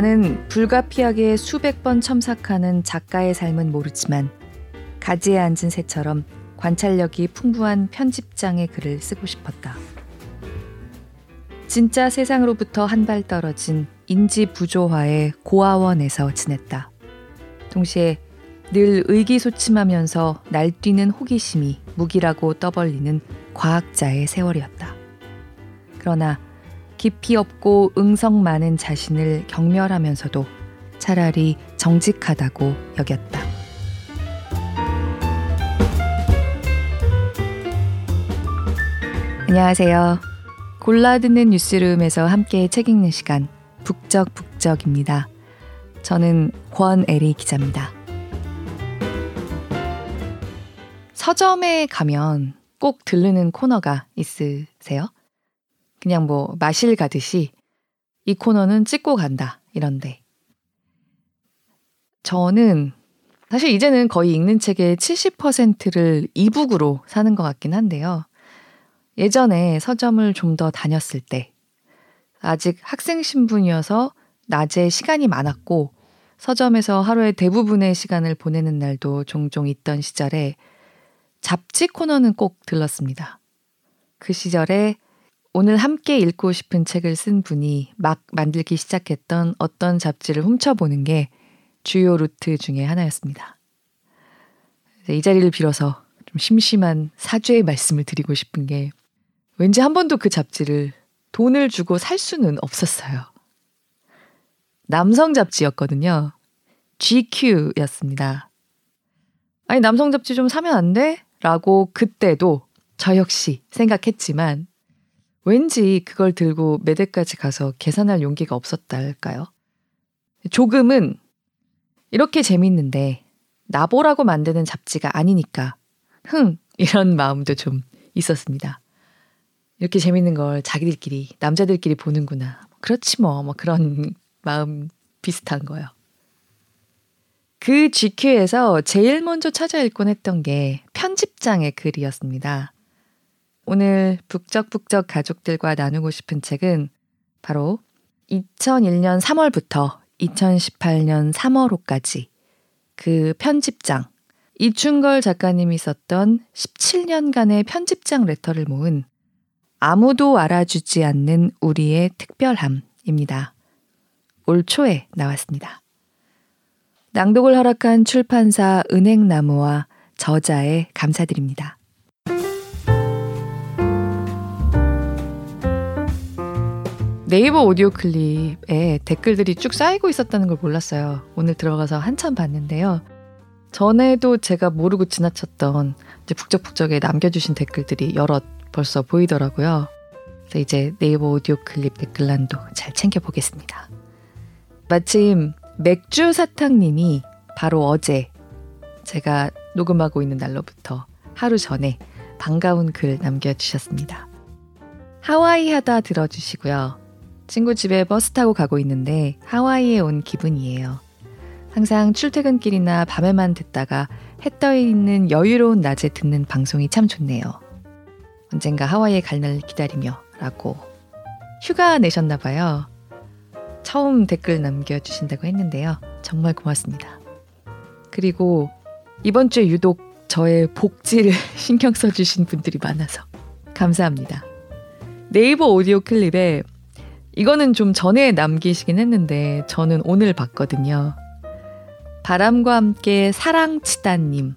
나는 불가피하게 수백 번 첨삭하는 작가의 삶은 모르지만 가지에 앉은 새처럼 관찰력이 풍부한 편집장의 글을 쓰고 싶었다. 진짜 세상으로부터 한 발 떨어진 인지 부조화의 고아원에서 지냈다. 동시에 늘 의기소침하면서 날뛰는 호기심이 무기라고 떠벌리는 과학자의 세월이었다. 그러나 깊이 없고 응성 많은 자신을 경멸하면서도 차라리 정직하다고 여겼다. 안녕하세요. 골라듣는 뉴스룸에서 함께 책 읽는 시간, 북적북적입니다. 저는 권애리 기자입니다. 서점에 가면 꼭 들르는 코너가 있으세요? 그냥 뭐 마실 가듯이 이 코너는 찍고 간다 이런데, 저는 사실 이제는 거의 읽는 책의 70%를 이북으로 사는 것 같긴 한데요. 예전에 서점을 좀 더 다녔을 때 아직 학생 신분이어서 낮에 시간이 많았고 서점에서 하루의 대부분의 시간을 보내는 날도 종종 있던 시절에 잡지 코너는 꼭 들렀습니다. 그 시절에 오늘 함께 읽고 싶은 책을 쓴 분이 막 만들기 시작했던 어떤 잡지를 훔쳐보는 게 주요 루트 중에 하나였습니다. 이 자리를 빌어서 좀 심심한 사죄의 말씀을 드리고 싶은 게, 왠지 한 번도 그 잡지를 돈을 주고 살 수는 없었어요. 남성 잡지였거든요. GQ였습니다. 아니, 남성 잡지 좀 사면 안 돼? 라고 그때도 저 역시 생각했지만 왠지 그걸 들고 매대까지 가서 계산할 용기가 없었달까요? 조금은 이렇게 재밌는데 나보라고 만드는 잡지가 아니니까 흥! 이런 마음도 좀 있었습니다. 이렇게 재밌는 걸 자기들끼리, 남자들끼리 보는구나. 그렇지 뭐 그런 마음 비슷한 거예요. 그 GQ에서 제일 먼저 찾아 읽곤 했던 게 편집장의 글이었습니다. 오늘 북적북적 가족들과 나누고 싶은 책은 바로 2001년 3월부터 2018년 3월호까지 그 편집장, 이충걸 작가님이 썼던 17년간의 편집장 레터를 모은 아무도 알아주지 않는 우리의 특별함입니다. 올 초에 나왔습니다. 낭독을 허락한 출판사 은행나무와 저자에 감사드립니다. 네이버 오디오 클립에 댓글들이 쭉 쌓이고 있었다는 걸 몰랐어요. 오늘 들어가서 한참 봤는데요. 전에도 제가 모르고 지나쳤던 이제 북적북적에 남겨주신 댓글들이 여럿 벌써 보이더라고요. 그래서 이제 네이버 오디오 클립 댓글란도 잘 챙겨보겠습니다. 마침 맥주사탕님이 바로 어제, 제가 녹음하고 있는 날로부터 하루 전에 반가운 글 남겨주셨습니다. 하와이하다 들어주시고요. 친구 집에 버스 타고 가고 있는데 하와이에 온 기분이에요. 항상 출퇴근길이나 밤에만 듣다가 해 떠 있는 여유로운 낮에 듣는 방송이 참 좋네요. 언젠가 하와이에 갈 날 기다리며 라고 휴가 내셨나 봐요. 처음 댓글 남겨주신다고 했는데요. 정말 고맙습니다. 그리고 이번 주에 유독 저의 복지를 신경 써주신 분들이 많아서 감사합니다. 네이버 오디오 클립에 이거는 좀 전에 남기시긴 했는데 저는 오늘 봤거든요. 바람과 함께 사랑치다님,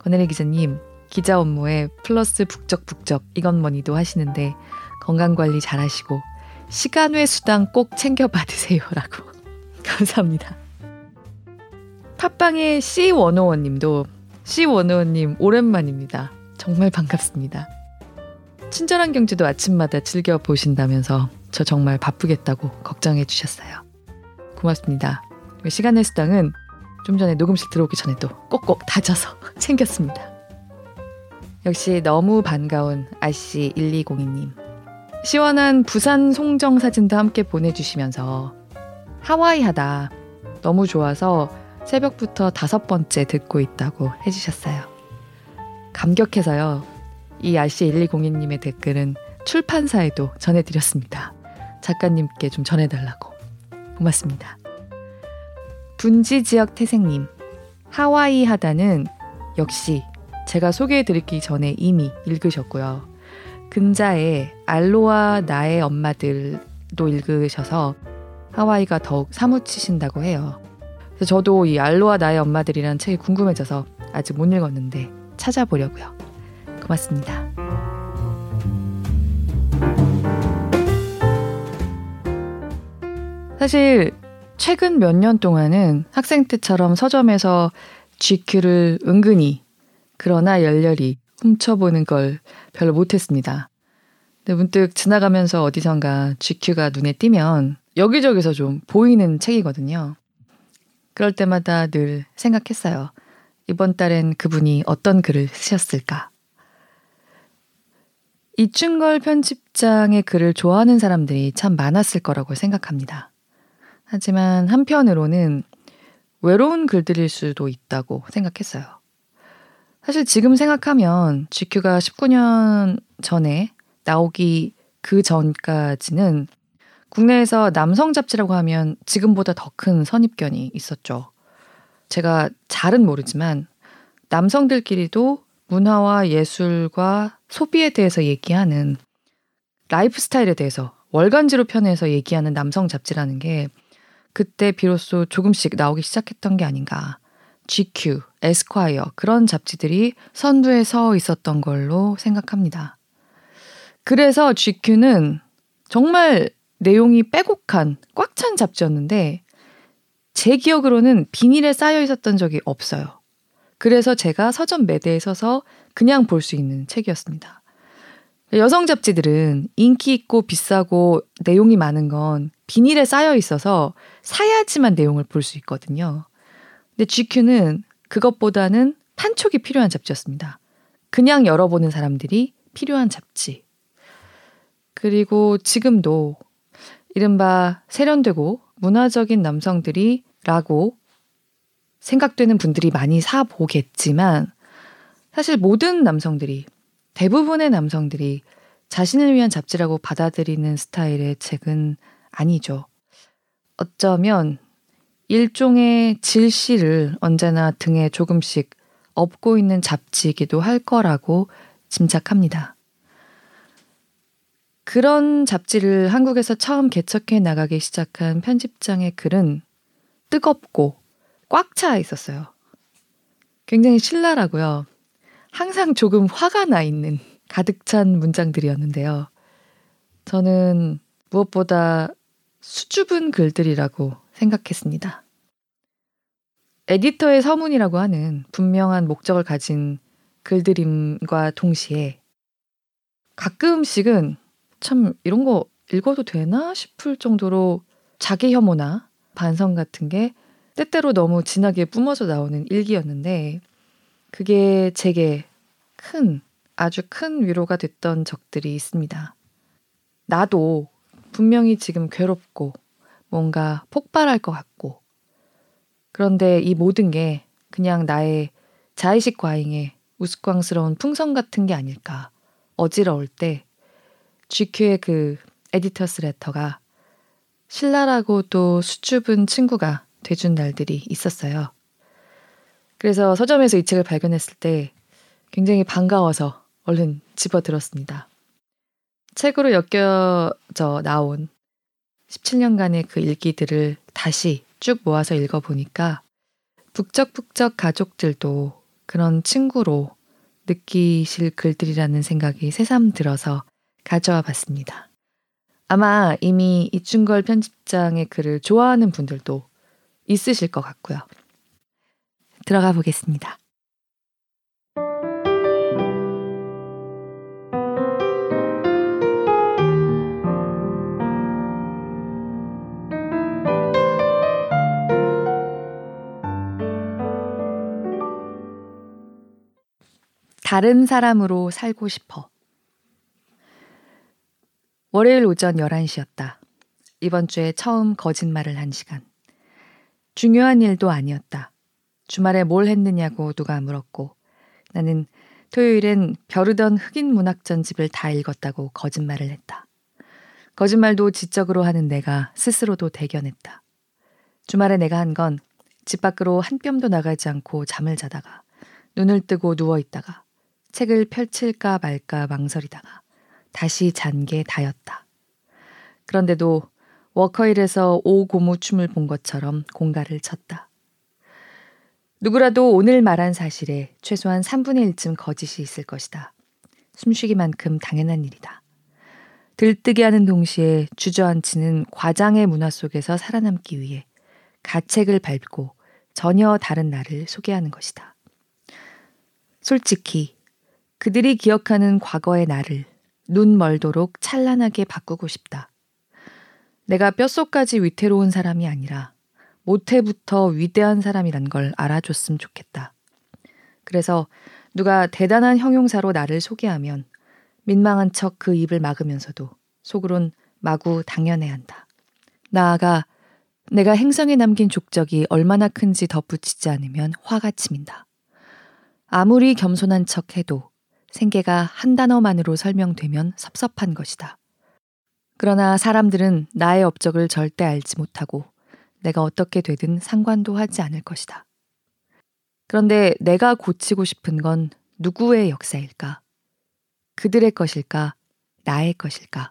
권혜리 기자님 기자 업무에 플러스 북적북적 이건 뭐니도 하시는데 건강관리 잘하시고 시간 외 수당 꼭 챙겨받으세요 라고 감사합니다. 팟빵의 C101님도 C101님 오랜만입니다. 정말 반갑습니다. 친절한 경제도 아침마다 즐겨 보신다면서 저 정말 바쁘겠다고 걱정해 주셨어요. 고맙습니다. 시간 외 수당은 좀 전에 녹음실 들어오기 전에 또 꼭꼭 다져서 챙겼습니다. 역시 너무 반가운 아씨1202님, 시원한 부산 송정 사진도 함께 보내주시면서 하와이하다 너무 좋아서 새벽부터 5번째 듣고 있다고 해주셨어요. 감격해서요. 이 RC1202님의 댓글은 출판사에도 전해드렸습니다. 작가님께 좀 전해달라고. 고맙습니다. 분지지역 태생님, 하와이 하다는 역시 제가 소개해드리기 전에 이미 읽으셨고요. 근자의 알로와 나의 엄마들도 읽으셔서 하와이가 더욱 사무치신다고 해요. 그래서 저도 이 알로와 나의 엄마들이라는 책이 궁금해져서 아직 못 읽었는데 찾아보려고요. 고맙습니다. 사실 최근 몇 년 동안은 학생 때처럼 서점에서 GQ를 은근히 그러나 열렬히 훔쳐보는 걸 별로 못했습니다. 근데 문득 지나가면서 어디선가 GQ가 눈에 띄면 여기저기서 좀 보이는 책이거든요. 그럴 때마다 늘 생각했어요. 이번 달엔 그분이 어떤 글을 쓰셨을까? 이충걸 편집장의 글을 좋아하는 사람들이 참 많았을 거라고 생각합니다. 하지만 한편으로는 외로운 글들일 수도 있다고 생각했어요. 사실 지금 생각하면 GQ가 19년 전에 나오기 그 전까지는 국내에서 남성 잡지라고 하면 지금보다 더 큰 선입견이 있었죠. 제가 잘은 모르지만 남성들끼리도 문화와 예술과 소비에 대해서 얘기하는, 라이프스타일에 대해서 월간지로 편해서 얘기하는 남성 잡지라는 게 그때 비로소 조금씩 나오기 시작했던 게 아닌가. GQ, 에스콰이어 그런 잡지들이 선두에 서 있었던 걸로 생각합니다. 그래서 GQ는 정말 내용이 빼곡한 꽉 찬 잡지였는데 제 기억으로는 비닐에 쌓여 있었던 적이 없어요. 그래서 제가 서점 매대에 서서 그냥 볼 수 있는 책이었습니다. 여성 잡지들은 인기 있고 비싸고 내용이 많은 건 비닐에 쌓여 있어서 사야지만 내용을 볼 수 있거든요. 근데 GQ는 그것보다는 판촉이 필요한 잡지였습니다. 그냥 열어보는 사람들이 필요한 잡지. 그리고 지금도 이른바 세련되고 문화적인 남성들이 라고 생각되는 분들이 많이 사보겠지만 사실 모든 남성들이, 대부분의 남성들이 자신을 위한 잡지라고 받아들이는 스타일의 책은 아니죠. 어쩌면 일종의 질시를 언제나 등에 조금씩 업고 있는 잡지이기도 할 거라고 짐작합니다. 그런 잡지를 한국에서 처음 개척해 나가기 시작한 편집장의 글은 뜨겁고 꽉 차 있었어요. 굉장히 신랄하고요. 항상 조금 화가 나 있는 가득 찬 문장들이었는데요. 저는 무엇보다 수줍은 글들이라고 생각했습니다. 에디터의 서문이라고 하는 분명한 목적을 가진 글들임과 동시에 가끔씩은 참 이런 거 읽어도 되나 싶을 정도로 자기 혐오나 반성 같은 게 때때로 너무 진하게 뿜어져 나오는 일기였는데 그게 제게 큰, 아주 큰 위로가 됐던 적들이 있습니다. 나도 분명히 지금 괴롭고 뭔가 폭발할 것 같고 그런데 이 모든 게 그냥 나의 자의식 과잉의 우스꽝스러운 풍선 같은 게 아닐까 어지러울 때 GQ의 그 에디터스 레터가 신랄하고도 수줍은 친구가 돼준 날들이 있었어요. 그래서 서점에서 이 책을 발견했을 때 굉장히 반가워서 얼른 집어들었습니다. 책으로 엮여져 나온 17년간의 그 일기들을 다시 쭉 모아서 읽어보니까 북적북적 가족들도 그런 친구로 느끼실 글들이라는 생각이 새삼 들어서 가져와 봤습니다. 아마 이미 이충걸 편집장의 글을 좋아하는 분들도 있으실 것 같고요. 들어가 보겠습니다. 다른 사람으로 살고 싶어. 월요일 오전 11시였다. 이번 주에 처음 거짓말을 한 시간. 중요한 일도 아니었다. 주말에 뭘 했느냐고 누가 물었고 나는 토요일엔 벼르던 흑인 문학전집을 다 읽었다고 거짓말을 했다. 거짓말도 지적으로 하는 내가 스스로도 대견했다. 주말에 내가 한 건 집 밖으로 한 뼘도 나가지 않고 잠을 자다가 눈을 뜨고 누워있다가 책을 펼칠까 말까 망설이다가 다시 잔 게 다였다. 그런데도 워커힐에서 오고무춤을 본 것처럼 공갈을 쳤다. 누구라도 오늘 말한 사실에 최소한 3분의 1쯤 거짓이 있을 것이다. 숨쉬기만큼 당연한 일이다. 들뜨게 하는 동시에 주저앉히는 과장의 문화 속에서 살아남기 위해 가책을 밟고 전혀 다른 나를 소개하는 것이다. 솔직히 그들이 기억하는 과거의 나를 눈 멀도록 찬란하게 바꾸고 싶다. 내가 뼛속까지 위태로운 사람이 아니라 모태부터 위대한 사람이란 걸 알아줬으면 좋겠다. 그래서 누가 대단한 형용사로 나를 소개하면 민망한 척 그 입을 막으면서도 속으론 마구 당연해한다. 나아가 내가 행성에 남긴 족적이 얼마나 큰지 덧붙이지 않으면 화가 치민다. 아무리 겸손한 척해도 생계가 한 단어만으로 설명되면 섭섭한 것이다. 그러나 사람들은 나의 업적을 절대 알지 못하고 내가 어떻게 되든 상관도 하지 않을 것이다. 그런데 내가 고치고 싶은 건 누구의 역사일까? 그들의 것일까? 나의 것일까?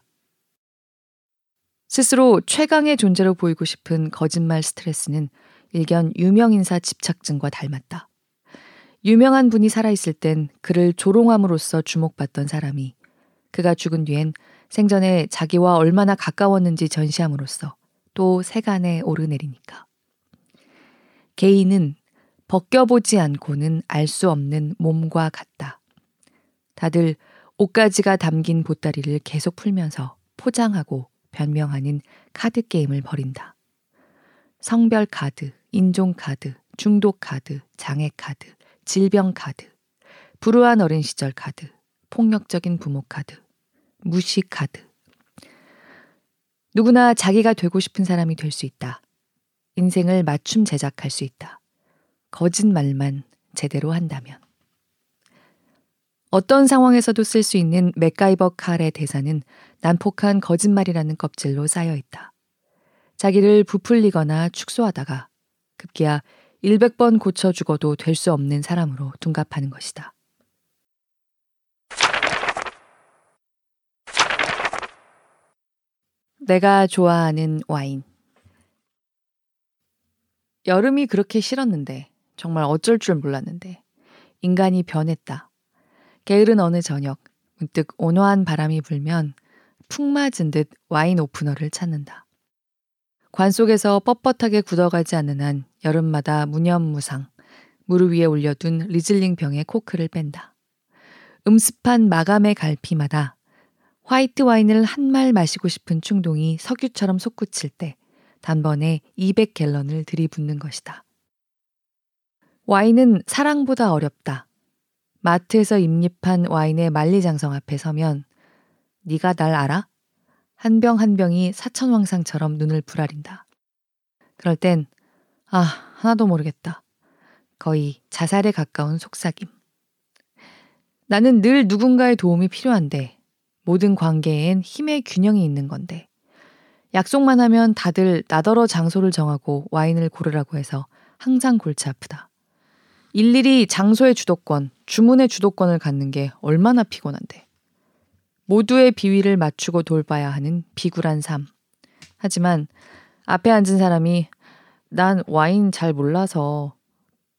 스스로 최강의 존재로 보이고 싶은 거짓말 스트레스는 일견 유명인사 집착증과 닮았다. 유명한 분이 살아있을 땐 그를 조롱함으로써 주목받던 사람이 그가 죽은 뒤엔 생전에 자기와 얼마나 가까웠는지 전시함으로써 또 세간에 오르내리니까. 개인은 벗겨보지 않고는 알 수 없는 몸과 같다. 다들 옷가지가 담긴 보따리를 계속 풀면서 포장하고 변명하는 카드게임을 벌인다. 성별 카드, 인종 카드, 중독 카드, 장애 카드, 질병 카드, 불우한 어린 시절 카드, 폭력적인 부모 카드, 무시 카드. 누구나 자기가 되고 싶은 사람이 될 수 있다. 인생을 맞춤 제작할 수 있다. 거짓말만 제대로 한다면. 어떤 상황에서도 쓸 수 있는 맥가이버 칼의 대사는 난폭한 거짓말이라는 껍질로 쌓여있다. 자기를 부풀리거나 축소하다가 급기야 100번 고쳐 죽어도 될 수 없는 사람으로 둔갑하는 것이다. 내가 좋아하는 와인. 여름이 그렇게 싫었는데, 정말 어쩔 줄 몰랐는데 인간이 변했다. 게으른 어느 저녁, 문득 온화한 바람이 불면 푹 맞은 듯 와인 오프너를 찾는다. 관 속에서 뻣뻣하게 굳어가지 않는 한 여름마다 무념무상, 무릎 위에 올려둔 리즐링 병의 코크를 뺀다. 음습한 마감의 갈피마다 화이트 와인을 한말 마시고 싶은 충동이 석유처럼 솟구칠 때 단번에 200갤런을 들이붓는 것이다. 와인은 사랑보다 어렵다. 마트에서 임립한 와인의 만리장성 앞에 서면 네가 날 알아? 한 병 한 병이 사천왕상처럼 눈을 부라린다. 그럴 땐 하나도 모르겠다. 거의 자살에 가까운 속삭임. 나는 늘 누군가의 도움이 필요한데 모든 관계엔 힘의 균형이 있는 건데 약속만 하면 다들 나더러 장소를 정하고 와인을 고르라고 해서 항상 골치 아프다. 일일이 장소의 주도권, 주문의 주도권을 갖는 게 얼마나 피곤한데. 모두의 비위를 맞추고 돌봐야 하는 비굴한 삶. 하지만 앞에 앉은 사람이 난 와인 잘 몰라서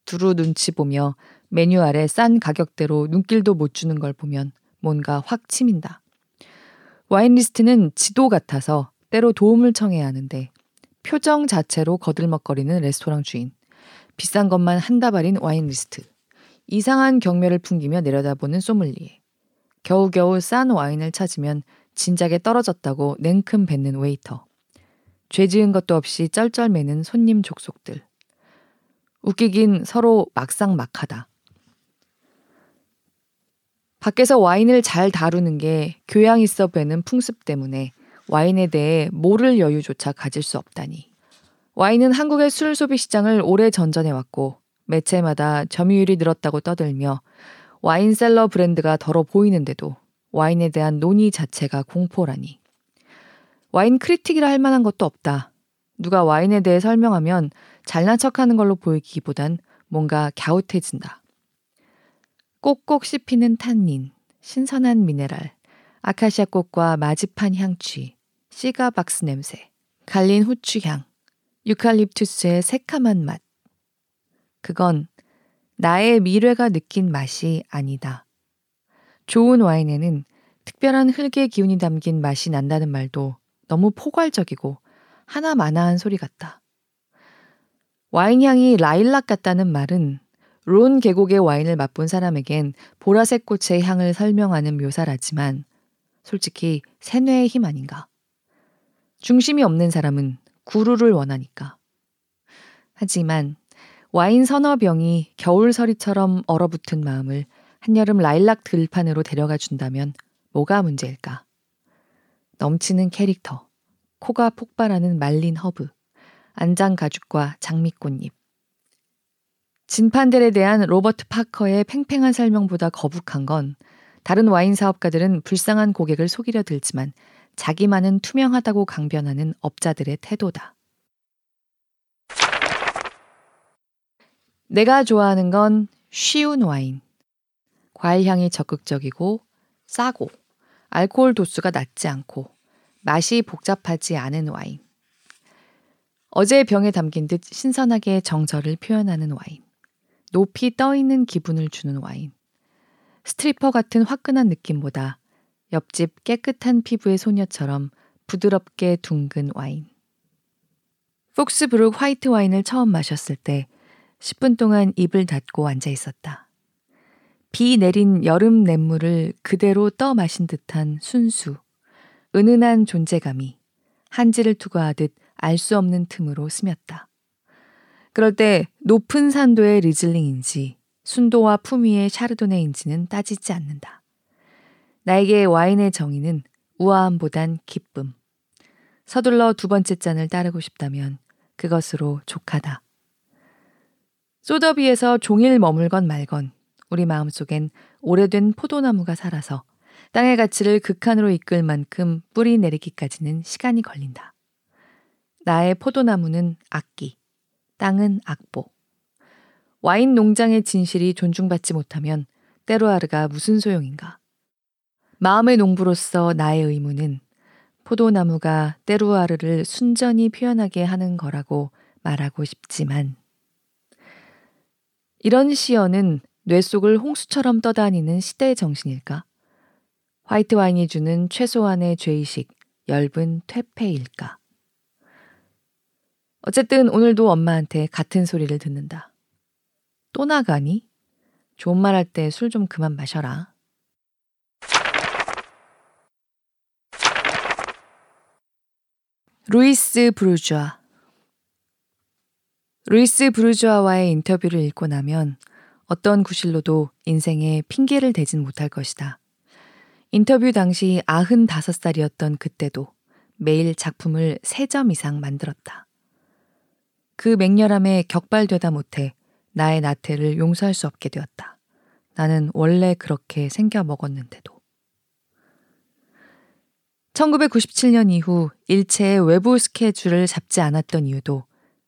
두루 눈치 보며 메뉴 아래 싼 가격대로 눈길도 못 주는 걸 보면 뭔가 확 치민다. 와인 리스트는 지도 같아서 때로 도움을 청해야 하는데 표정 자체로 거들먹거리는 레스토랑 주인. 비싼 것만 한 다발인 와인 리스트, 이상한 경멸을 풍기며 내려다보는 소믈리에, 겨우겨우 싼 와인을 찾으면 진작에 떨어졌다고 냉큼 뱉는 웨이터, 죄 지은 것도 없이 쩔쩔매는 손님 족속들. 웃기긴 서로 막상막하다. 밖에서 와인을 잘 다루는 게 교양 있어 보이는 풍습 때문에 와인에 대해 모를 여유조차 가질 수 없다니. 와인은 한국의 술 소비 시장을 오래 전전해왔고 매체마다 점유율이 늘었다고 떠들며 와인셀러 브랜드가 덜어 보이는데도 와인에 대한 논의 자체가 공포라니. 와인 크리틱이라 할 만한 것도 없다. 누가 와인에 대해 설명하면 잘난 척하는 걸로 보이기보단 뭔가 갸웃해진다. 꼭꼭 씹히는 탄닌, 신선한 미네랄, 아카시아 꽃과 마지판 향취, 시가박스 냄새, 갈린 후추향, 유칼립투스의 새카만 맛. 그건 나의 미래가 느낀 맛이 아니다. 좋은 와인에는 특별한 흙의 기운이 담긴 맛이 난다는 말도 너무 포괄적이고 하나마나한 소리 같다. 와인향이 라일락 같다는 말은 론 계곡의 와인을 맛본 사람에겐 보라색 꽃의 향을 설명하는 묘사라지만 솔직히 세뇌의 힘 아닌가. 중심이 없는 사람은 구루를 원하니까. 하지만 와인 서너 병이 겨울서리처럼 얼어붙은 마음을 한여름 라일락 들판으로 데려가 준다면 뭐가 문제일까? 넘치는 캐릭터, 코가 폭발하는 말린 허브, 안장 가죽과 장미꽃잎. 진판들에 대한 로버트 파커의 팽팽한 설명보다 거북한 건 다른 와인 사업가들은 불쌍한 고객을 속이려 들지만 자기만은 투명하다고 강변하는 업자들의 태도다. 내가 좋아하는 건 쉬운 와인. 과일 향이 적극적이고 싸고 알코올 도수가 낮지 않고 맛이 복잡하지 않은 와인. 어제의 병에 담긴 듯 신선하게 정서를 표현하는 와인. 높이 떠있는 기분을 주는 와인. 스트리퍼 같은 화끈한 느낌보다 옆집 깨끗한 피부의 소녀처럼 부드럽게 둥근 와인. 폭스브룩 화이트 와인을 처음 마셨을 때 10분 동안 입을 닫고 앉아 있었다. 비 내린 여름 냇물을 그대로 떠 마신 듯한 순수, 은은한 존재감이 한지를 투과하듯 알 수 없는 틈으로 스몄다. 그럴 때 높은 산도의 리즐링인지 순도와 품위의 샤르도네인지는 따지지 않는다. 나에게 와인의 정의는 우아함보단 기쁨. 서둘러 두 번째 잔을 따르고 싶다면 그것으로 족하다. 소더비에서 종일 머물건 말건 우리 마음속엔 오래된 포도나무가 살아서 땅의 가치를 극한으로 이끌 만큼 뿌리 내리기까지는 시간이 걸린다. 나의 포도나무는 악기, 땅은 악보. 와인 농장의 진실이 존중받지 못하면 때로아르가 무슨 소용인가. 마음의 농부로서 나의 의무는 포도나무가 때로아르를 순전히 표현하게 하는 거라고 말하고 싶지만 이런 시연은 뇌 속을 홍수처럼 떠다니는 시대의 정신일까? 화이트 와인이 주는 최소한의 죄의식, 엷은 퇴폐일까? 어쨌든 오늘도 엄마한테 같은 소리를 듣는다. 또 나가니? 좋은 말 할 때 술 좀 그만 마셔라. 루이즈 부르주아. 루이즈 부르주아와의 인터뷰를 읽고 나면 어떤 구실로도 인생에 핑계를 대진 못할 것이다. 인터뷰 당시 95살이었던 그때도 매일 작품을 3점 이상 만들었다. 그 맹렬함에 격발되다 못해 나의 나태를 용서할 수 없게 되었다. 나는 원래 그렇게 생겨 먹었는데도. 1997년 이후 일체의 외부 스케줄을 잡지 않았던 이유도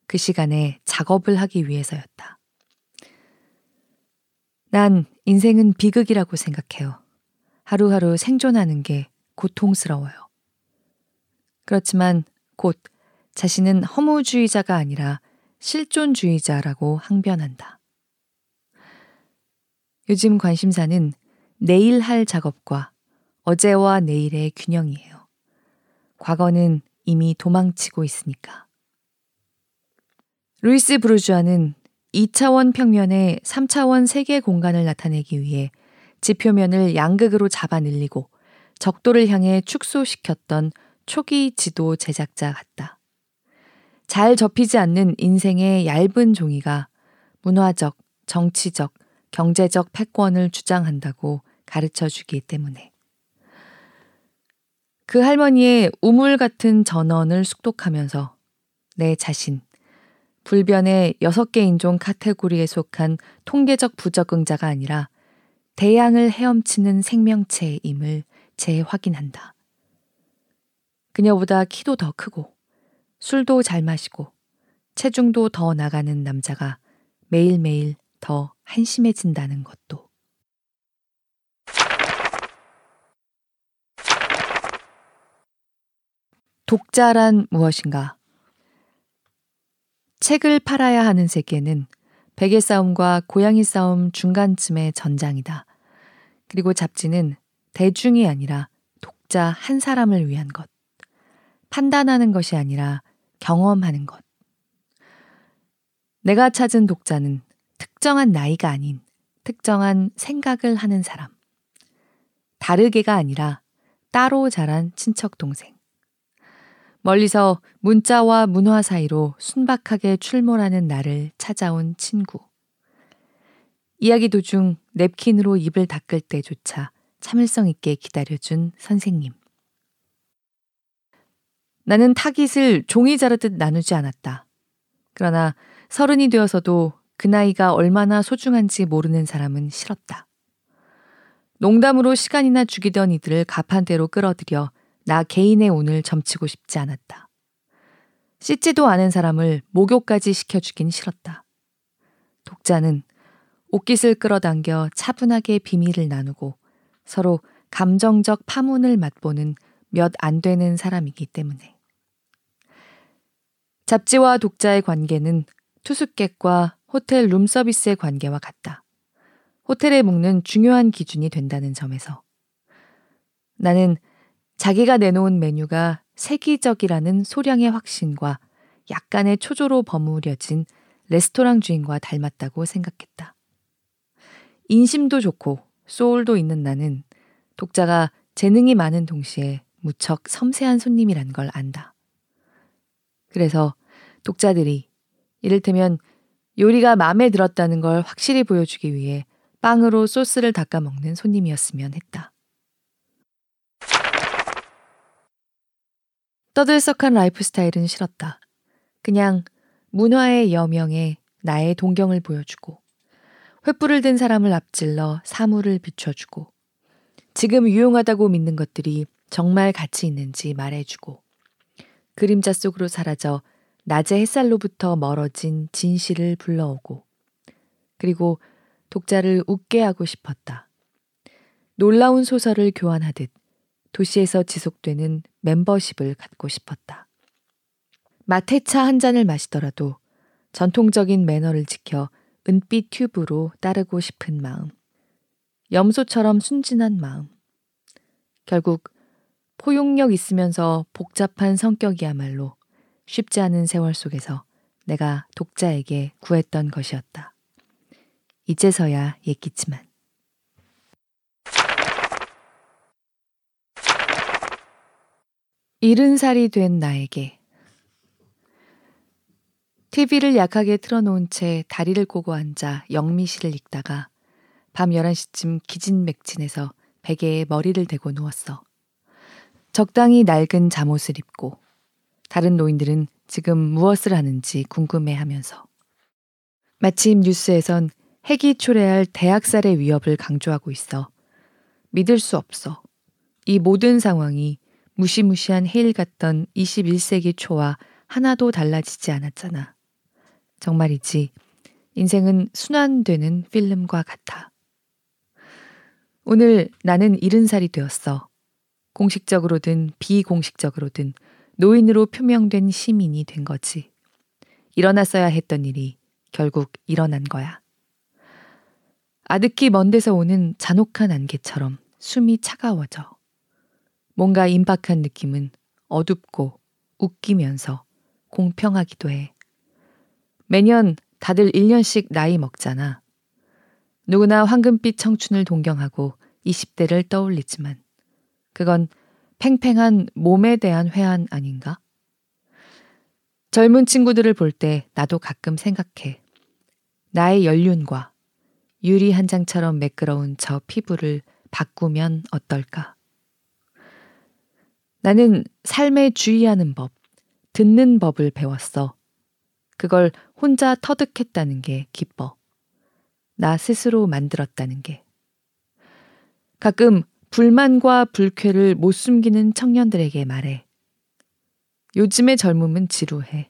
그 시간에 작업을 하기 위해서였다. 난 인생은 비극이라고 생각해요. 하루하루 생존하는 게 고통스러워요. 그렇지만 곧 자신은 허무주의자가 아니라 실존주의자라고 항변한다. 요즘 관심사는 내일 할 작업과 어제와 내일의 균형이에요. 과거는 이미 도망치고 있으니까. 루이즈 부르주아는 2차원 평면에 3차원 세계 공간을 나타내기 위해 지표면을 양극으로 잡아늘리고 적도를 향해 축소시켰던 초기 지도 제작자 같다. 잘 접히지 않는 인생의 얇은 종이가 문화적, 정치적, 경제적 패권을 주장한다고 가르쳐주기 때문에. 그 할머니의 우물 같은 전언을 숙독하면서 내 자신, 불변의 6개 인종 카테고리에 속한 통계적 부적응자가 아니라 대양을 헤엄치는 생명체임을 재확인한다. 그녀보다 키도 더 크고 술도 잘 마시고 체중도 더 나가는 남자가 매일매일 더 한심해진다는 것도. 독자란 무엇인가? 책을 팔아야 하는 세계는 베개 싸움과 고양이 싸움 중간쯤의 전장이다. 그리고 잡지는 대중이 아니라 독자 한 사람을 위한 것. 판단하는 것이 아니라 경험하는 것. 내가 찾은 독자는 특정한 나이가 아닌 특정한 생각을 하는 사람. 다르게가 아니라 따로 자란 친척 동생. 멀리서 문자와 문화 사이로 순박하게 출몰하는 나를 찾아온 친구. 이야기 도중 냅킨으로 입을 닦을 때조차 참을성 있게 기다려준 선생님. 나는 타깃을 종이 자르듯 나누지 않았다. 그러나 서른이 되어서도 그 나이가 얼마나 소중한지 모르는 사람은 싫었다. 농담으로 시간이나 죽이던 이들을 가판대로 끌어들여 나 개인의 운을 점치고 싶지 않았다. 씻지도 않은 사람을 목욕까지 시켜주긴 싫었다. 독자는 옷깃을 끌어당겨 차분하게 비밀을 나누고 서로 감정적 파문을 맛보는 몇 안 되는 사람이기 때문에. 잡지와 독자의 관계는 투숙객과 호텔 룸서비스의 관계와 같다. 호텔에 묵는 중요한 기준이 된다는 점에서. 나는 자기가 내놓은 메뉴가 세기적이라는 소량의 확신과 약간의 초조로 버무려진 레스토랑 주인과 닮았다고 생각했다. 인심도 좋고 소울도 있는 나는 독자가 재능이 많은 동시에 무척 섬세한 손님이란 걸 안다. 그래서 독자들이 이를테면 요리가 마음에 들었다는 걸 확실히 보여주기 위해 빵으로 소스를 닦아 먹는 손님이었으면 했다. 떠들썩한 라이프 스타일은 싫었다. 그냥 문화의 여명에 나의 동경을 보여주고 횃불을 든 사람을 앞질러 사물을 비춰주고 지금 유용하다고 믿는 것들이 정말 가치 있는지 말해주고 그림자 속으로 사라져 낮의 햇살로부터 멀어진 진실을 불러오고 그리고 독자를 웃게 하고 싶었다. 놀라운 소설을 교환하듯 도시에서 지속되는 멤버십을 갖고 싶었다. 마테차 한 잔을 마시더라도 전통적인 매너를 지켜 은빛 튜브로 따르고 싶은 마음. 염소처럼 순진한 마음. 결국 포용력 있으면서 복잡한 성격이야말로 쉽지 않은 세월 속에서 내가 독자에게 구했던 것이었다. 이제서야 얘기지만. 일흔 살이 된 나에게. TV를 약하게 틀어놓은 채 다리를 꼬고 앉아 영미시를 읽다가 밤 11시쯤 기진맥진해서 베개에 머리를 대고 누웠어. 적당히 낡은 잠옷을 입고 다른 노인들은 지금 무엇을 하는지 궁금해하면서. 마침 뉴스에선 핵이 초래할 대학살의 위협을 강조하고 있어. 믿을 수 없어. 이 모든 상황이 무시무시한 해일 같던 21세기 초와 하나도 달라지지 않았잖아. 정말이지 인생은 순환되는 필름과 같아. 오늘 나는 70살이 되었어. 공식적으로든 비공식적으로든 노인으로 표명된 시민이 된 거지. 일어났어야 했던 일이 결국 일어난 거야. 아득히 먼 데서 오는 잔혹한 안개처럼 숨이 차가워져. 뭔가 임박한 느낌은 어둡고 웃기면서 공평하기도 해. 매년 다들 1년씩 나이 먹잖아. 누구나 황금빛 청춘을 동경하고 20대를 떠올리지만 그건 팽팽한 몸에 대한 회한 아닌가? 젊은 친구들을 볼 때 나도 가끔 생각해. 나의 연륜과 유리 한 장처럼 매끄러운 저 피부를 바꾸면 어떨까? 나는 삶에 주의하는 법, 듣는 법을 배웠어. 그걸 혼자 터득했다는 게 기뻐. 나 스스로 만들었다는 게. 가끔 불만과 불쾌를 못 숨기는 청년들에게 말해. 요즘의 젊음은 지루해.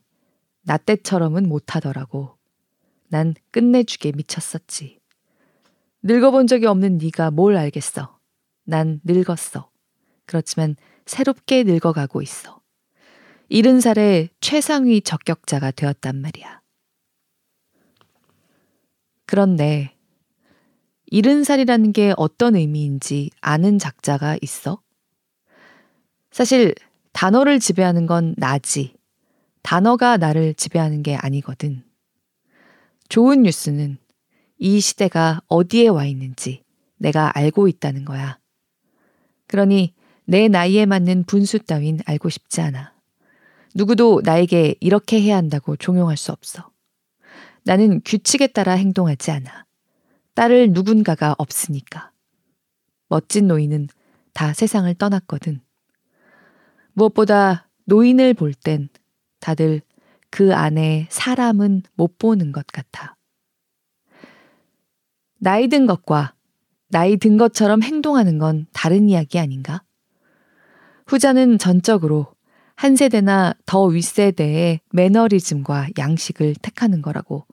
나 때처럼은 못하더라고. 난 끝내주게 미쳤었지. 늙어본 적이 없는 네가 뭘 알겠어. 난 늙었어. 그렇지만 새롭게 늙어가고 있어. 70살에 최상위 적격자가 되었단 말이야. 그런데 70살이라는 게 어떤 의미인지 아는 작자가 있어? 사실 단어를 지배하는 건 나지. 단어가 나를 지배하는 게 아니거든. 좋은 뉴스는 이 시대가 어디에 와 있는지 내가 알고 있다는 거야. 그러니 내 나이에 맞는 분수 따윈 알고 싶지 않아. 누구도 나에게 이렇게 해야 한다고 종용할 수 없어. 나는 규칙에 따라 행동하지 않아. 따를 누군가가 없으니까. 멋진 노인은 다 세상을 떠났거든. 무엇보다 노인을 볼 땐 다들 그 안에 사람은 못 보는 것 같아. 나이 든 것과 나이 든 것처럼 행동하는 건 다른 이야기 아닌가? 후자는 전적으로 한 세대나 더 윗세대의 매너리즘과 양식을 택하는 거라고.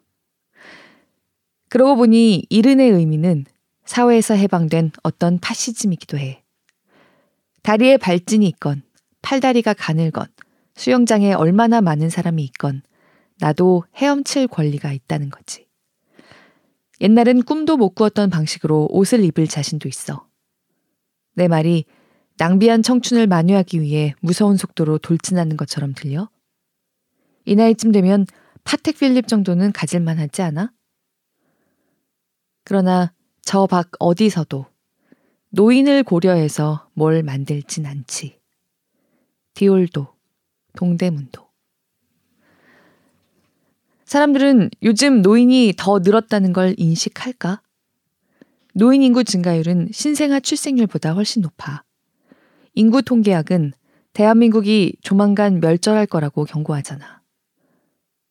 그러고 보니 이른의 의미는 사회에서 해방된 어떤 파시즘이기도 해. 다리에 발진이 있건, 팔다리가 가늘건, 수영장에 얼마나 많은 사람이 있건 나도 헤엄칠 권리가 있다는 거지. 옛날엔 꿈도 못 꾸었던 방식으로 옷을 입을 자신도 있어. 내 말이 낭비한 청춘을 만회하기 위해 무서운 속도로 돌진하는 것처럼 들려? 이 나이쯤 되면 파텍 필립 정도는 가질만 하지 않아? 그러나 저 밖 어디서도 노인을 고려해서 뭘 만들진 않지. 디올도 동대문도. 사람들은 요즘 노인이 더 늘었다는 걸 인식할까? 노인 인구 증가율은 신생아 출생률보다 훨씬 높아. 인구 통계학은 대한민국이 조만간 멸절할 거라고 경고하잖아.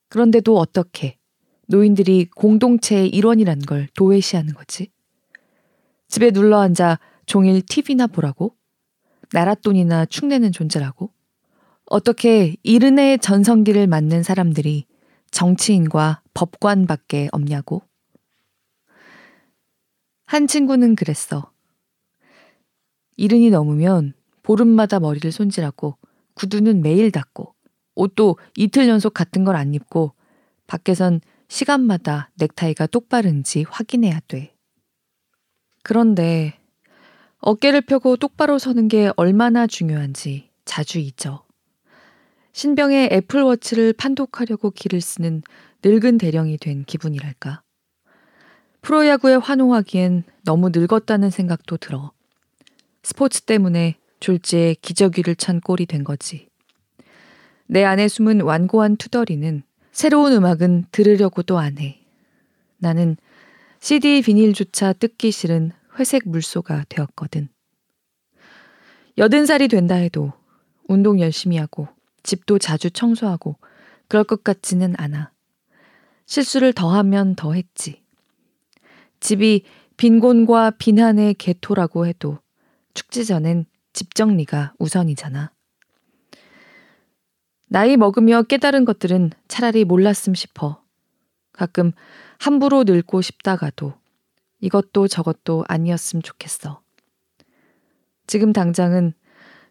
그런데도 어떻게 노인들이 공동체의 일원이란 걸 도외시하는 거지? 집에 눌러앉아 종일 TV나 보라고? 나랏돈이나 축내는 존재라고? 어떻게 이른의 전성기를 맞는 사람들이 정치인과 법관밖에 없냐고? 한 친구는 그랬어. 이른이 넘으면 보름마다 머리를 손질하고 구두는 매일 닦고 옷도 이틀 연속 같은 걸 안 입고 밖에선 시간마다 넥타이가 똑바른지 확인해야 돼. 그런데 어깨를 펴고 똑바로 서는 게 얼마나 중요한지 자주 잊어. 신병의 애플워치를 판독하려고 기를 쓰는 늙은 대령이 된 기분이랄까. 프로야구에 환호하기엔 너무 늙었다는 생각도 들어. 스포츠 때문에 졸지에 기저귀를 찬 꼴이 된 거지. 내 안에 숨은 완고한 투덜이는 새로운 음악은 들으려고도 안 해. 나는 CD 비닐조차 뜯기 싫은 회색 물소가 되었거든. 80살이 된다 해도 운동 열심히 하고 집도 자주 청소하고 그럴 것 같지는 않아. 실수를 더하면 더했지. 집이 빈곤과 비난의 개토라고 해도 축지 전엔 집 정리가 우선이잖아. 나이 먹으며 깨달은 것들은 차라리 몰랐음 싶어. 가끔 함부로 늙고 싶다가도 이것도 저것도 아니었음 좋겠어. 지금 당장은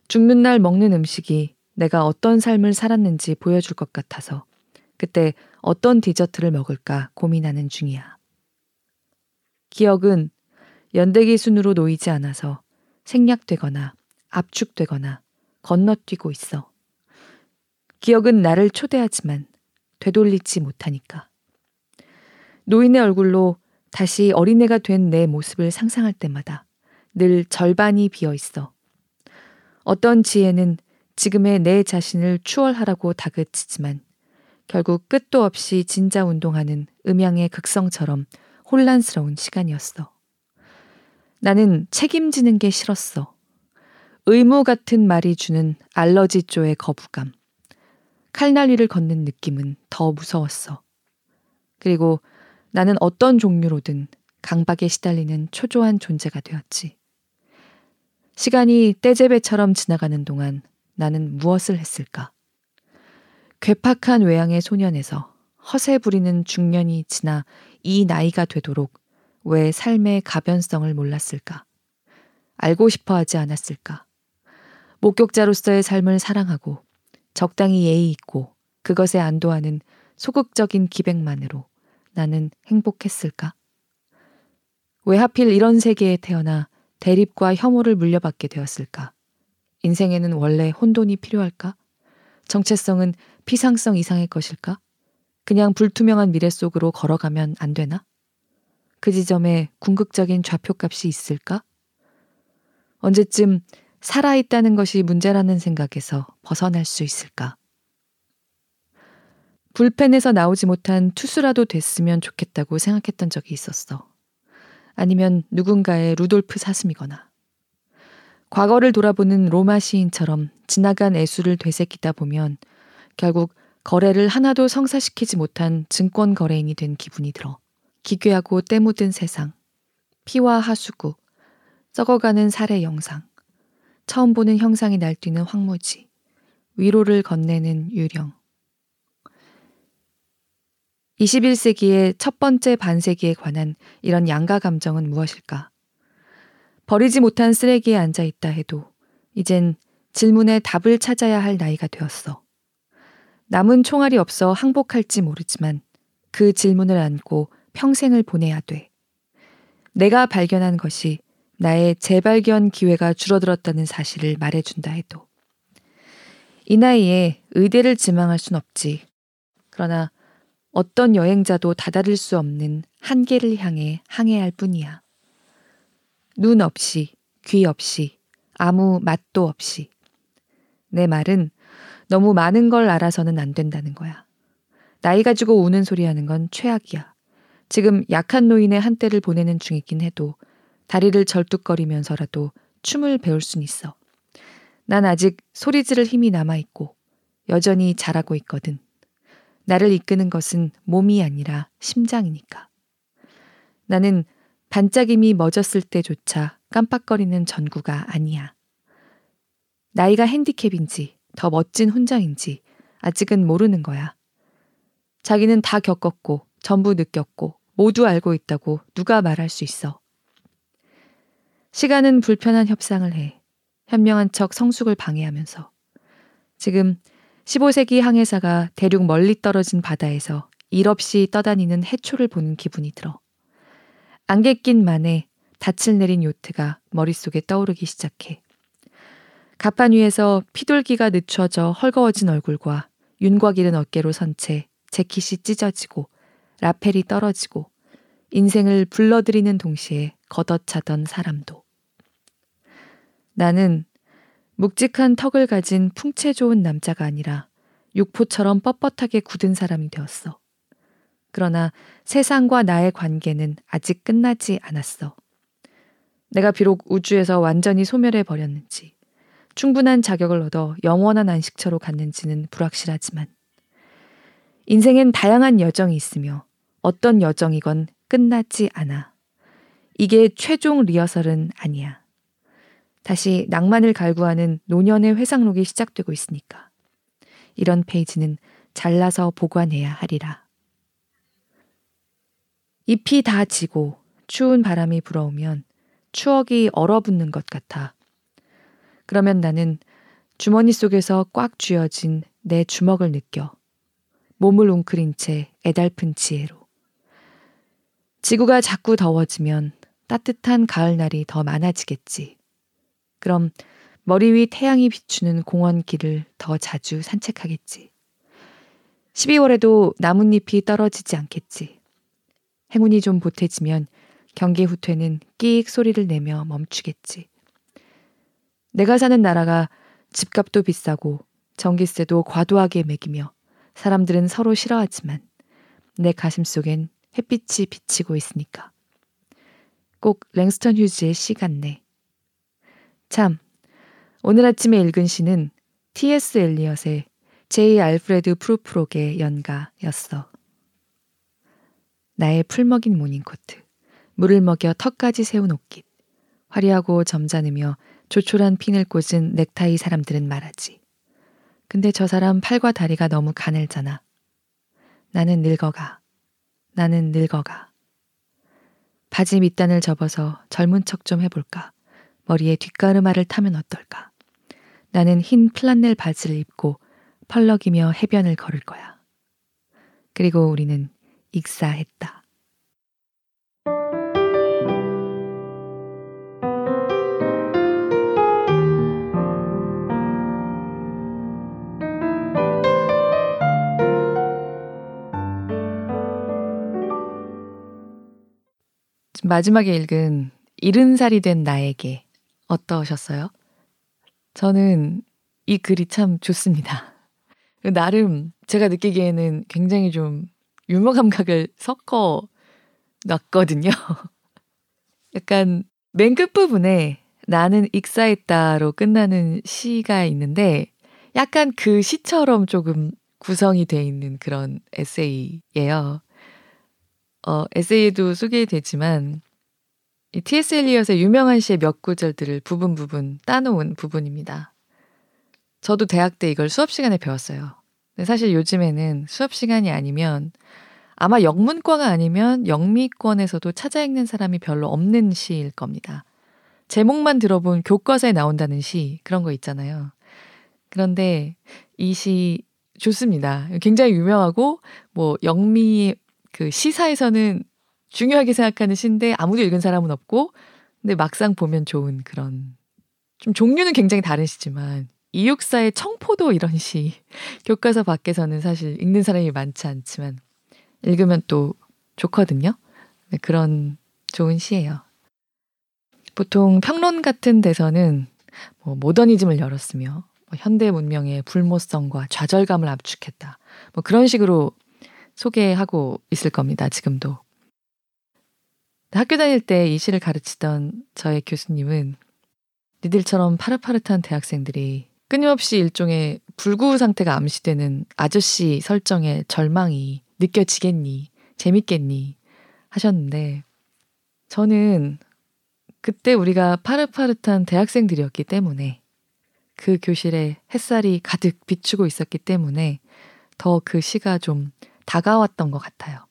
죽는 날 먹는 음식이 내가 어떤 삶을 살았는지 보여줄 것 같아서 그때 어떤 디저트를 먹을까 고민하는 중이야. 기억은 연대기 순으로 놓이지 않아서 생략되거나 압축되거나 건너뛰고 있어. 기억은 나를 초대하지만 되돌리지 못하니까. 노인의 얼굴로 다시 어린애가 된 내 모습을 상상할 때마다 늘 절반이 비어있어. 어떤 지혜는 지금의 내 자신을 추월하라고 다그치지만 결국 끝도 없이 진자 운동하는 음양의 극성처럼 혼란스러운 시간이었어. 나는 책임지는 게 싫었어. 의무 같은 말이 주는 알러지조의 거부감. 칼날위를 걷는 느낌은 더 무서웠어. 그리고 나는 어떤 종류로든 강박에 시달리는 초조한 존재가 되었지. 시간이 떼제배처럼 지나가는 동안 나는 무엇을 했을까? 괴팍한 외양의 소년에서 허세 부리는 중년이 지나 이 나이가 되도록 왜 삶의 가변성을 몰랐을까? 알고 싶어 하지 않았을까? 목격자로서의 삶을 사랑하고 적당히 예의 있고 그것에 안도하는 소극적인 기백만으로 나는 행복했을까? 왜 하필 이런 세계에 태어나 대립과 혐오를 물려받게 되었을까? 인생에는 원래 혼돈이 필요할까? 정체성은 피상성 이상의 것일까? 그냥 불투명한 미래 속으로 걸어가면 안 되나? 그 지점에 궁극적인 좌표값이 있을까? 언제쯤 살아있다는 것이 문제라는 생각에서 벗어날 수 있을까? 불펜에서 나오지 못한 투수라도 됐으면 좋겠다고 생각했던 적이 있었어. 아니면 누군가의 루돌프 사슴이거나. 과거를 돌아보는 로마 시인처럼 지나간 애수를 되새기다 보면 결국 거래를 하나도 성사시키지 못한 증권 거래인이 된 기분이 들어. 기괴하고 때묻은 세상, 피와 하수구, 썩어가는 살해 영상, 처음 보는 형상이 날뛰는 황무지, 위로를 건네는 유령. 21세기의 첫 번째 반세기에 관한 이런 양가 감정은 무엇일까? 버리지 못한 쓰레기에 앉아있다 해도 이젠 질문에 답을 찾아야 할 나이가 되었어. 남은 총알이 없어 항복할지 모르지만 그 질문을 안고 평생을 보내야 돼. 내가 발견한 것이 나의 재발견 기회가 줄어들었다는 사실을 말해준다 해도. 이 나이에 의대를 지망할 순 없지. 그러나 어떤 여행자도 다다를 수 없는 한계를 향해 항해할 뿐이야. 눈 없이, 귀 없이, 아무 맛도 없이. 내 말은 너무 많은 걸 알아서는 안 된다는 거야. 나이 가지고 우는 소리 하는 건 최악이야. 지금 약한 노인의 한때를 보내는 중이긴 해도 다리를 절뚝거리면서라도 춤을 배울 순 있어. 난 아직 소리 지를 힘이 남아있고 여전히 잘하고 있거든. 나를 이끄는 것은 몸이 아니라 심장이니까. 나는 반짝임이 멎었을 때조차 깜빡거리는 전구가 아니야. 나이가 핸디캡인지 더 멋진 훈장인지 아직은 모르는 거야. 자기는 다 겪었고 전부 느꼈고 모두 알고 있다고 누가 말할 수 있어. 시간은 불편한 협상을 해. 현명한 척 성숙을 방해하면서. 지금 15세기 항해사가 대륙 멀리 떨어진 바다에서 일 없이 떠다니는 해초를 보는 기분이 들어. 안개 낀 만에 닻을 내린 요트가 머릿속에 떠오르기 시작해. 갑판 위에서 피돌기가 늦춰져 헐거워진 얼굴과 윤곽 잃은 어깨로 선 채 재킷이 찢어지고 라펠이 떨어지고 인생을 불러들이는 동시에 걷어차던 사람도. 나는 묵직한 턱을 가진 풍채 좋은 남자가 아니라 육포처럼 뻣뻣하게 굳은 사람이 되었어. 그러나 세상과 나의 관계는 아직 끝나지 않았어. 내가 비록 우주에서 완전히 소멸해버렸는지, 충분한 자격을 얻어 영원한 안식처로 갔는지는 불확실하지만 인생엔 다양한 여정이 있으며 어떤 여정이건 끝나지 않아. 이게 최종 리허설은 아니야. 다시 낭만을 갈구하는 노년의 회상록이 시작되고 있으니까. 이런 페이지는 잘라서 보관해야 하리라. 잎이 다 지고 추운 바람이 불어오면 추억이 얼어붙는 것 같아. 그러면 나는 주머니 속에서 꽉 쥐어진 내 주먹을 느껴. 몸을 웅크린 채 애달픈 지혜로. 지구가 자꾸 더워지면 따뜻한 가을날이 더 많아지겠지. 그럼 머리 위 태양이 비추는 공원길을 더 자주 산책하겠지. 12월에도 나뭇잎이 떨어지지 않겠지. 행운이 좀 보태지면 경계 후퇴는 끼익 소리를 내며 멈추겠지. 내가 사는 나라가 집값도 비싸고 전기세도 과도하게 매기며 사람들은 서로 싫어하지만 내 가슴 속엔 햇빛이 비치고 있으니까. 꼭 랭스턴 휴즈의 시 같네. 참, 오늘 아침에 읽은 시는 T.S. 엘리엇의 J. 알프레드 프루프록의 연가였어. 나의 풀먹인 모닝코트, 물을 먹여 턱까지 세운 옷깃, 화려하고 점잖으며 조촐한 핀을 꽂은 넥타이 사람들은 말하지. 근데 저 사람 팔과 다리가 너무 가늘잖아. 나는 늙어가. 나는 늙어가. 바지 밑단을 접어서 젊은 척 좀 해볼까. 머리에 뒷가르마를 타면 어떨까. 나는 흰 플란넬 바지를 입고 펄럭이며 해변을 걸을 거야. 그리고 우리는 익사했다. 마지막에 읽은 70살이 된 나에게 어떠셨어요? 저는 이 글이 참 좋습니다. 나름 제가 느끼기에는 굉장히 좀 유머 감각을 섞어 놨거든요. 약간 맨 끝부분에 나는 익사했다로 끝나는 시가 있는데 약간 그 시처럼 조금 구성이 돼 있는 그런 에세이예요. 에세이에도 소개되지만 이 T.S. 엘리엇의 유명한 시의 몇 구절들을 부분 부분 따놓은 부분입니다. 저도 대학 때 이걸 수업 시간에 배웠어요. 근데 사실 요즘에는 수업 시간이 아니면 아마 영문과가 아니면 영미권에서도 찾아 읽는 사람이 별로 없는 시일 겁니다. 제목만 들어본 교과서에 나온다는 시 그런 거 있잖아요. 그런데 이 시 좋습니다. 굉장히 유명하고 뭐 영미의 그 시사에서는 중요하게 생각하는 시인데 아무도 읽은 사람은 없고 근데 막상 보면 좋은 그런 좀 종류는 굉장히 다른 시지만 이육사의 청포도 이런 시 교과서 밖에서는 사실 읽는 사람이 많지 않지만 읽으면 또 좋거든요. 네, 그런 좋은 시예요. 보통 평론 같은 데서는 뭐 모더니즘을 열었으며 뭐 현대 문명의 불모성과 좌절감을 압축했다. 뭐 그런 식으로 소개하고 있을 겁니다. 지금도. 학교 다닐 때 이 시를 가르치던 저의 교수님은 니들처럼 파릇파릇한 대학생들이 끊임없이 일종의 불구 상태가 암시되는 아저씨 설정의 절망이 느껴지겠니? 재밌겠니? 하셨는데 저는 그때 우리가 파릇파릇한 대학생들이었기 때문에 그 교실에 햇살이 가득 비추고 있었기 때문에 더 그 시가 좀 다가왔던 것 같아요.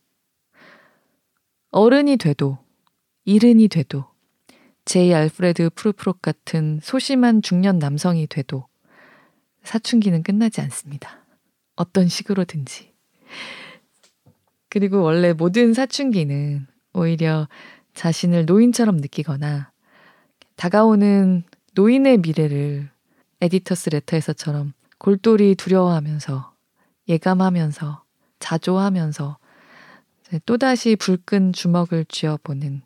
어른이 돼도, 이른이 돼도, J. 알프레드 프루프록 같은 소심한 중년 남성이 돼도 사춘기는 끝나지 않습니다. 어떤 식으로든지. 그리고 원래 모든 사춘기는 오히려 자신을 노인처럼 느끼거나 다가오는 노인의 미래를 에디터스 레터에서처럼 골똘히 두려워하면서 예감하면서 자조하면서 또다시 불끈 주먹을 쥐어보는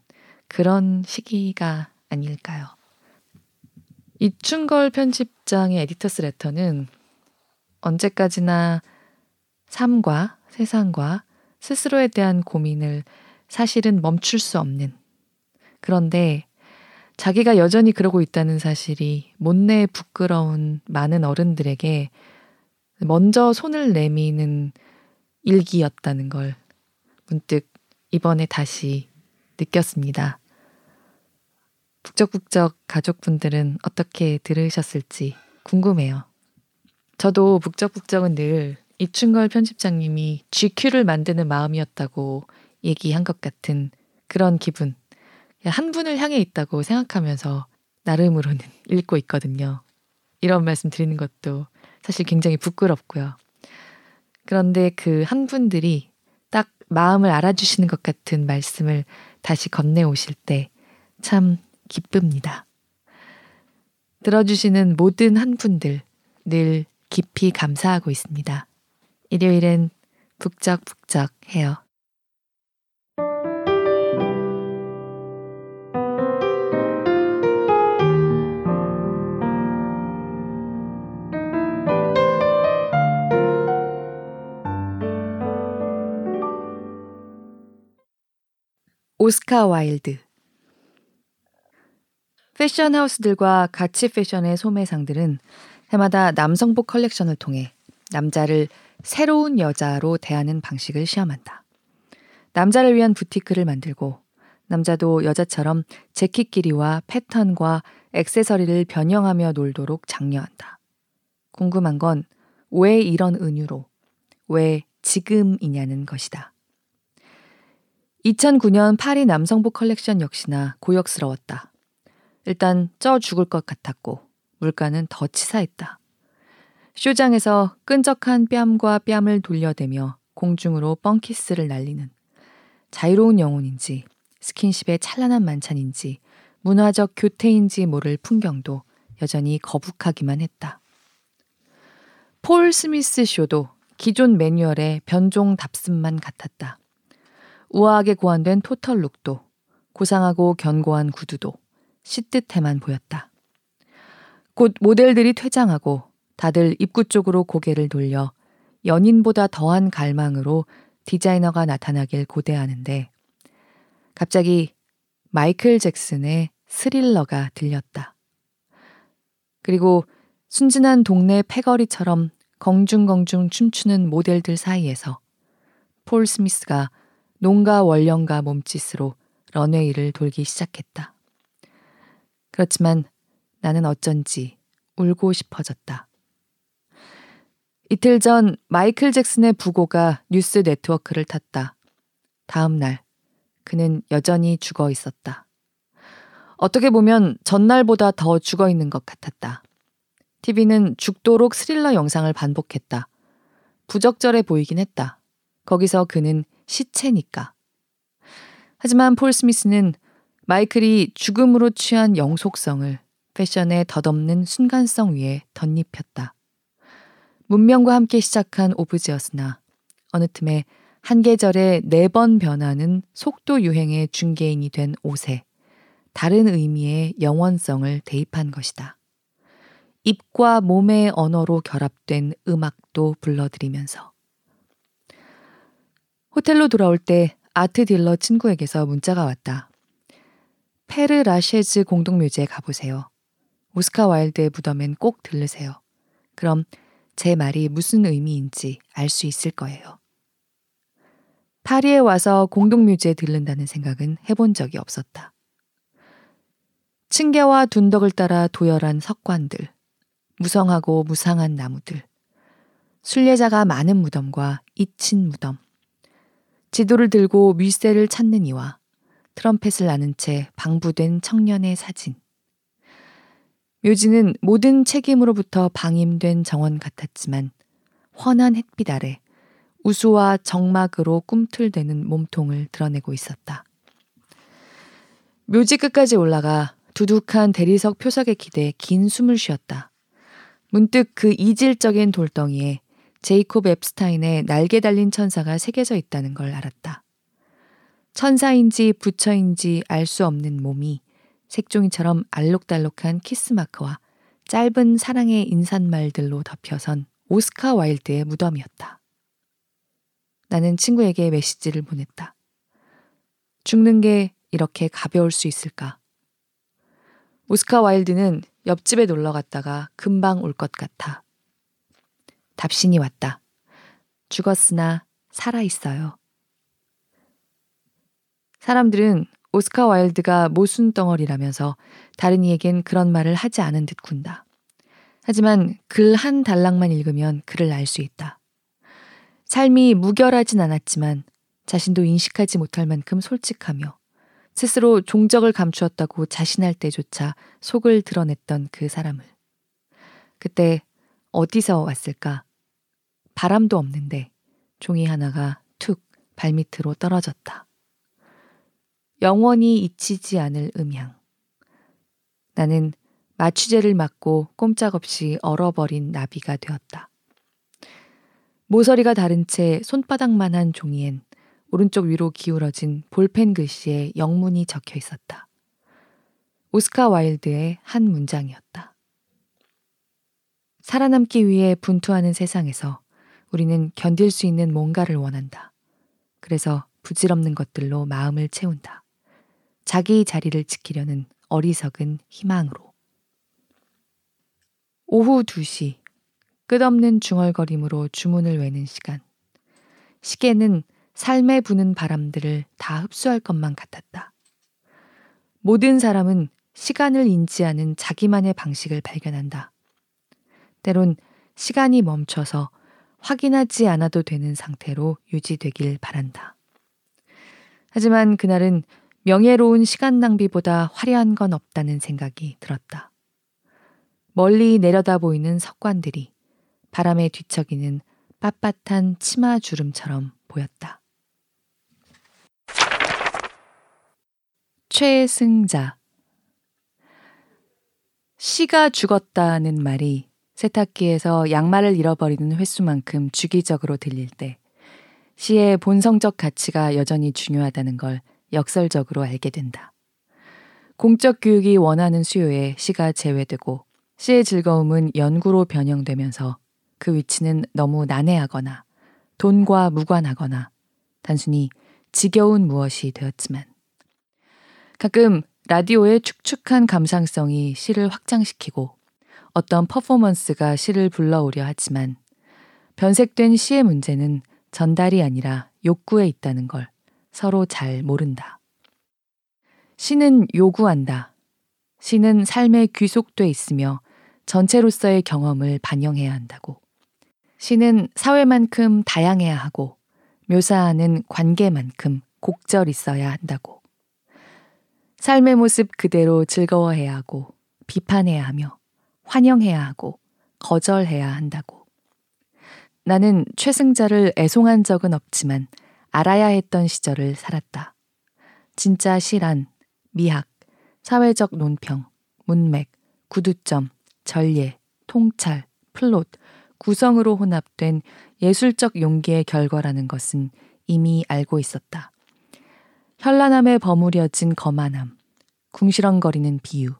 그런 시기가 아닐까요? 이충걸 편집장의 에디터스 레터는 언제까지나 삶과 세상과 스스로에 대한 고민을 사실은 멈출 수 없는 그런데 자기가 여전히 그러고 있다는 사실이 못내 부끄러운 많은 어른들에게 먼저 손을 내미는 일기였다는 걸 문득 이번에 다시 느꼈습니다. 북적북적 가족분들은 어떻게 들으셨을지 궁금해요. 저도 북적북적은 늘 이충걸 편집장님이 GQ를 만드는 마음이었다고 얘기한 것 같은 그런 기분. 한 분을 향해 있다고 생각하면서 나름으로는 읽고 있거든요. 이런 말씀 드리는 것도 사실 굉장히 부끄럽고요. 그런데 그 한 분들이 딱 마음을 알아주시는 것 같은 말씀을 다시 건네오실 때 참 기쁩니다. 들어주시는 모든 한 분들 늘 깊이 감사하고 있습니다. 일요일엔 북적북적 해요. 오스카 와일드. 패션 하우스들과 가치 패션의 소매상들은 해마다 남성복 컬렉션을 통해 남자를 새로운 여자로 대하는 방식을 시험한다. 남자를 위한 부티크를 만들고 남자도 여자처럼 재킷 길이와 패턴과 액세서리를 변형하며 놀도록 장려한다. 궁금한 건 왜 이런 은유로, 왜 지금이냐는 것이다. 2009년 파리 남성복 컬렉션 역시나 고역스러웠다. 일단 쪄 죽을 것 같았고 물가는 더 치사했다. 쇼장에서 끈적한 뺨과 뺨을 돌려대며 공중으로 뻥키스를 날리는 자유로운 영혼인지 스킨십의 찬란한 만찬인지 문화적 교태인지 모를 풍경도 여전히 거북하기만 했다. 폴 스미스 쇼도 기존 매뉴얼의 변종 답습만 같았다. 우아하게 고안된 토털 룩도 고상하고 견고한 구두도 싯듯해만 보였다. 곧 모델들이 퇴장하고 다들 입구 쪽으로 고개를 돌려 연인보다 더한 갈망으로 디자이너가 나타나길 고대하는데 갑자기 마이클 잭슨의 스릴러가 들렸다. 그리고 순진한 동네 패거리처럼 공중공중 춤추는 모델들 사이에서 폴 스미스가 농가 월령가 몸짓으로 런웨이를 돌기 시작했다. 그렇지만 나는 어쩐지 울고 싶어졌다. 이틀 전 마이클 잭슨의 부고가 뉴스 네트워크를 탔다. 다음 날 그는 여전히 죽어 있었다. 어떻게 보면 전날보다 더 죽어 있는 것 같았다. TV는 죽도록 스릴러 영상을 반복했다. 부적절해 보이긴 했다. 거기서 그는 시체니까. 하지만 폴 스미스는 마이클이 죽음으로 취한 영속성을 패션의 덧없는 순간성 위에 덧입혔다. 문명과 함께 시작한 오브제였으나 어느 틈에 한 계절에 4번 변하는 속도 유행의 중개인이 된 옷에 다른 의미의 영원성을 대입한 것이다. 입과 몸의 언어로 결합된 음악도 불러들이면서. 호텔로 돌아올 때 아트 딜러 친구에게서 문자가 왔다. 페르 라쉐즈 공동묘지에 가보세요. 오스카 와일드의 무덤엔 꼭 들르세요. 그럼 제 말이 무슨 의미인지 알 수 있을 거예요. 파리에 와서 공동묘지에 들른다는 생각은 해본 적이 없었다. 층계와 둔덕을 따라 도열한 석관들, 무성하고 무상한 나무들, 순례자가 많은 무덤과 잊힌 무덤, 지도를 들고 밀새를 찾는 이와 트럼펫을 아는 채 방부된 청년의 사진. 묘지는 모든 책임으로부터 방임된 정원 같았지만 환한 햇빛 아래 우수와 정막으로 꿈틀대는 몸통을 드러내고 있었다. 묘지 끝까지 올라가 두둑한 대리석 표석에 기대 긴 숨을 쉬었다. 문득 그 이질적인 돌덩이에 제이콥 엡스타인의 날개 달린 천사가 새겨져 있다는 걸 알았다. 천사인지 부처인지 알 수 없는 몸이 색종이처럼 알록달록한 키스마크와 짧은 사랑의 인사말들로 덮여선 오스카 와일드의 무덤이었다. 나는 친구에게 메시지를 보냈다. 죽는 게 이렇게 가벼울 수 있을까? 오스카 와일드는 옆집에 놀러 갔다가 금방 올 것 같아. 답신이 왔다. 죽었으나 살아있어요. 사람들은 오스카 와일드가 모순덩어리라면서 다른 이에겐 그런 말을 하지 않은 듯 군다. 하지만 글 한 단락만 읽으면 그를 알 수 있다. 삶이 무결하진 않았지만 자신도 인식하지 못할 만큼 솔직하며 스스로 종적을 감추었다고 자신할 때조차 속을 드러냈던 그 사람을. 그때 어디서 왔을까? 바람도 없는데 종이 하나가 툭 발밑으로 떨어졌다. 영원히 잊히지 않을 음향. 나는 마취제를 맞고 꼼짝없이 얼어버린 나비가 되었다. 모서리가 다른 채 손바닥만한 종이엔 오른쪽 위로 기울어진 볼펜 글씨에 영문이 적혀 있었다. 오스카 와일드의 한 문장이었다. 살아남기 위해 분투하는 세상에서 우리는 견딜 수 있는 뭔가를 원한다. 그래서 부질없는 것들로 마음을 채운다. 자기 자리를 지키려는 어리석은 희망으로. 오후 2시. 끝없는 중얼거림으로 주문을 외는 시간. 시계는 삶에 부는 바람들을 다 흡수할 것만 같았다. 모든 사람은 시간을 인지하는 자기만의 방식을 발견한다. 때론 시간이 멈춰서 확인하지 않아도 되는 상태로 유지되길 바란다. 하지만 그날은 명예로운 시간 낭비보다 화려한 건 없다는 생각이 들었다. 멀리 내려다 보이는 석관들이 바람에 뒤척이는 빳빳한 치마 주름처럼 보였다. 최승자. 씨가 죽었다는 말이 세탁기에서 양말을 잃어버리는 횟수만큼 주기적으로 들릴 때 시의 본성적 가치가 여전히 중요하다는 걸 역설적으로 알게 된다. 공적 교육이 원하는 수요에 시가 제외되고 시의 즐거움은 연구로 변형되면서 그 위치는 너무 난해하거나 돈과 무관하거나 단순히 지겨운 무엇이 되었지만 가끔 라디오의 축축한 감상성이 시를 확장시키고 어떤 퍼포먼스가 시를 불러오려 하지만 변색된 시의 문제는 전달이 아니라 욕구에 있다는 걸 서로 잘 모른다. 시는 요구한다. 시는 삶에 귀속돼 있으며 전체로서의 경험을 반영해야 한다고. 시는 사회만큼 다양해야 하고 묘사하는 관계만큼 곡절 있어야 한다고. 삶의 모습 그대로 즐거워해야 하고 비판해야 하며 환영해야 하고 거절해야 한다고. 나는 최승자를 애송한 적은 없지만 알아야 했던 시절을 살았다. 진짜 시란 미학, 사회적 논평, 문맥, 구두점, 전례, 통찰, 플롯, 구성으로 혼합된 예술적 용기의 결과라는 것은 이미 알고 있었다. 현란함에 버무려진 거만함, 궁시렁거리는 비유,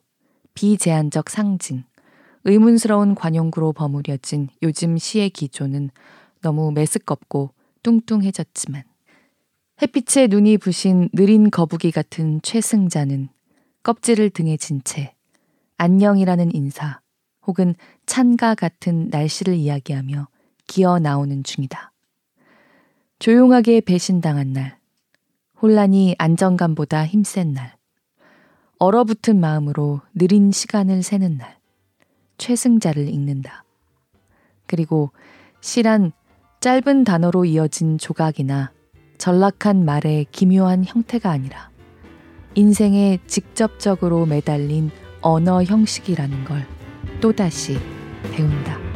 비제한적 상징, 의문스러운 관용구로 버무려진 요즘 시의 기조는 너무 메스껍고 뚱뚱해졌지만 햇빛에 눈이 부신 느린 거북이 같은 최승자는 껍질을 등에 진 채 안녕이라는 인사 혹은 찬가 같은 날씨를 이야기하며 기어 나오는 중이다. 조용하게 배신당한 날, 혼란이 안정감보다 힘센 날, 얼어붙은 마음으로 느린 시간을 세는 날, 최승자를 읽는다. 그리고 시란 짧은 단어로 이어진 조각이나 전락한 말의 기묘한 형태가 아니라 인생에 직접적으로 매달린 언어 형식이라는 걸 또다시 배운다.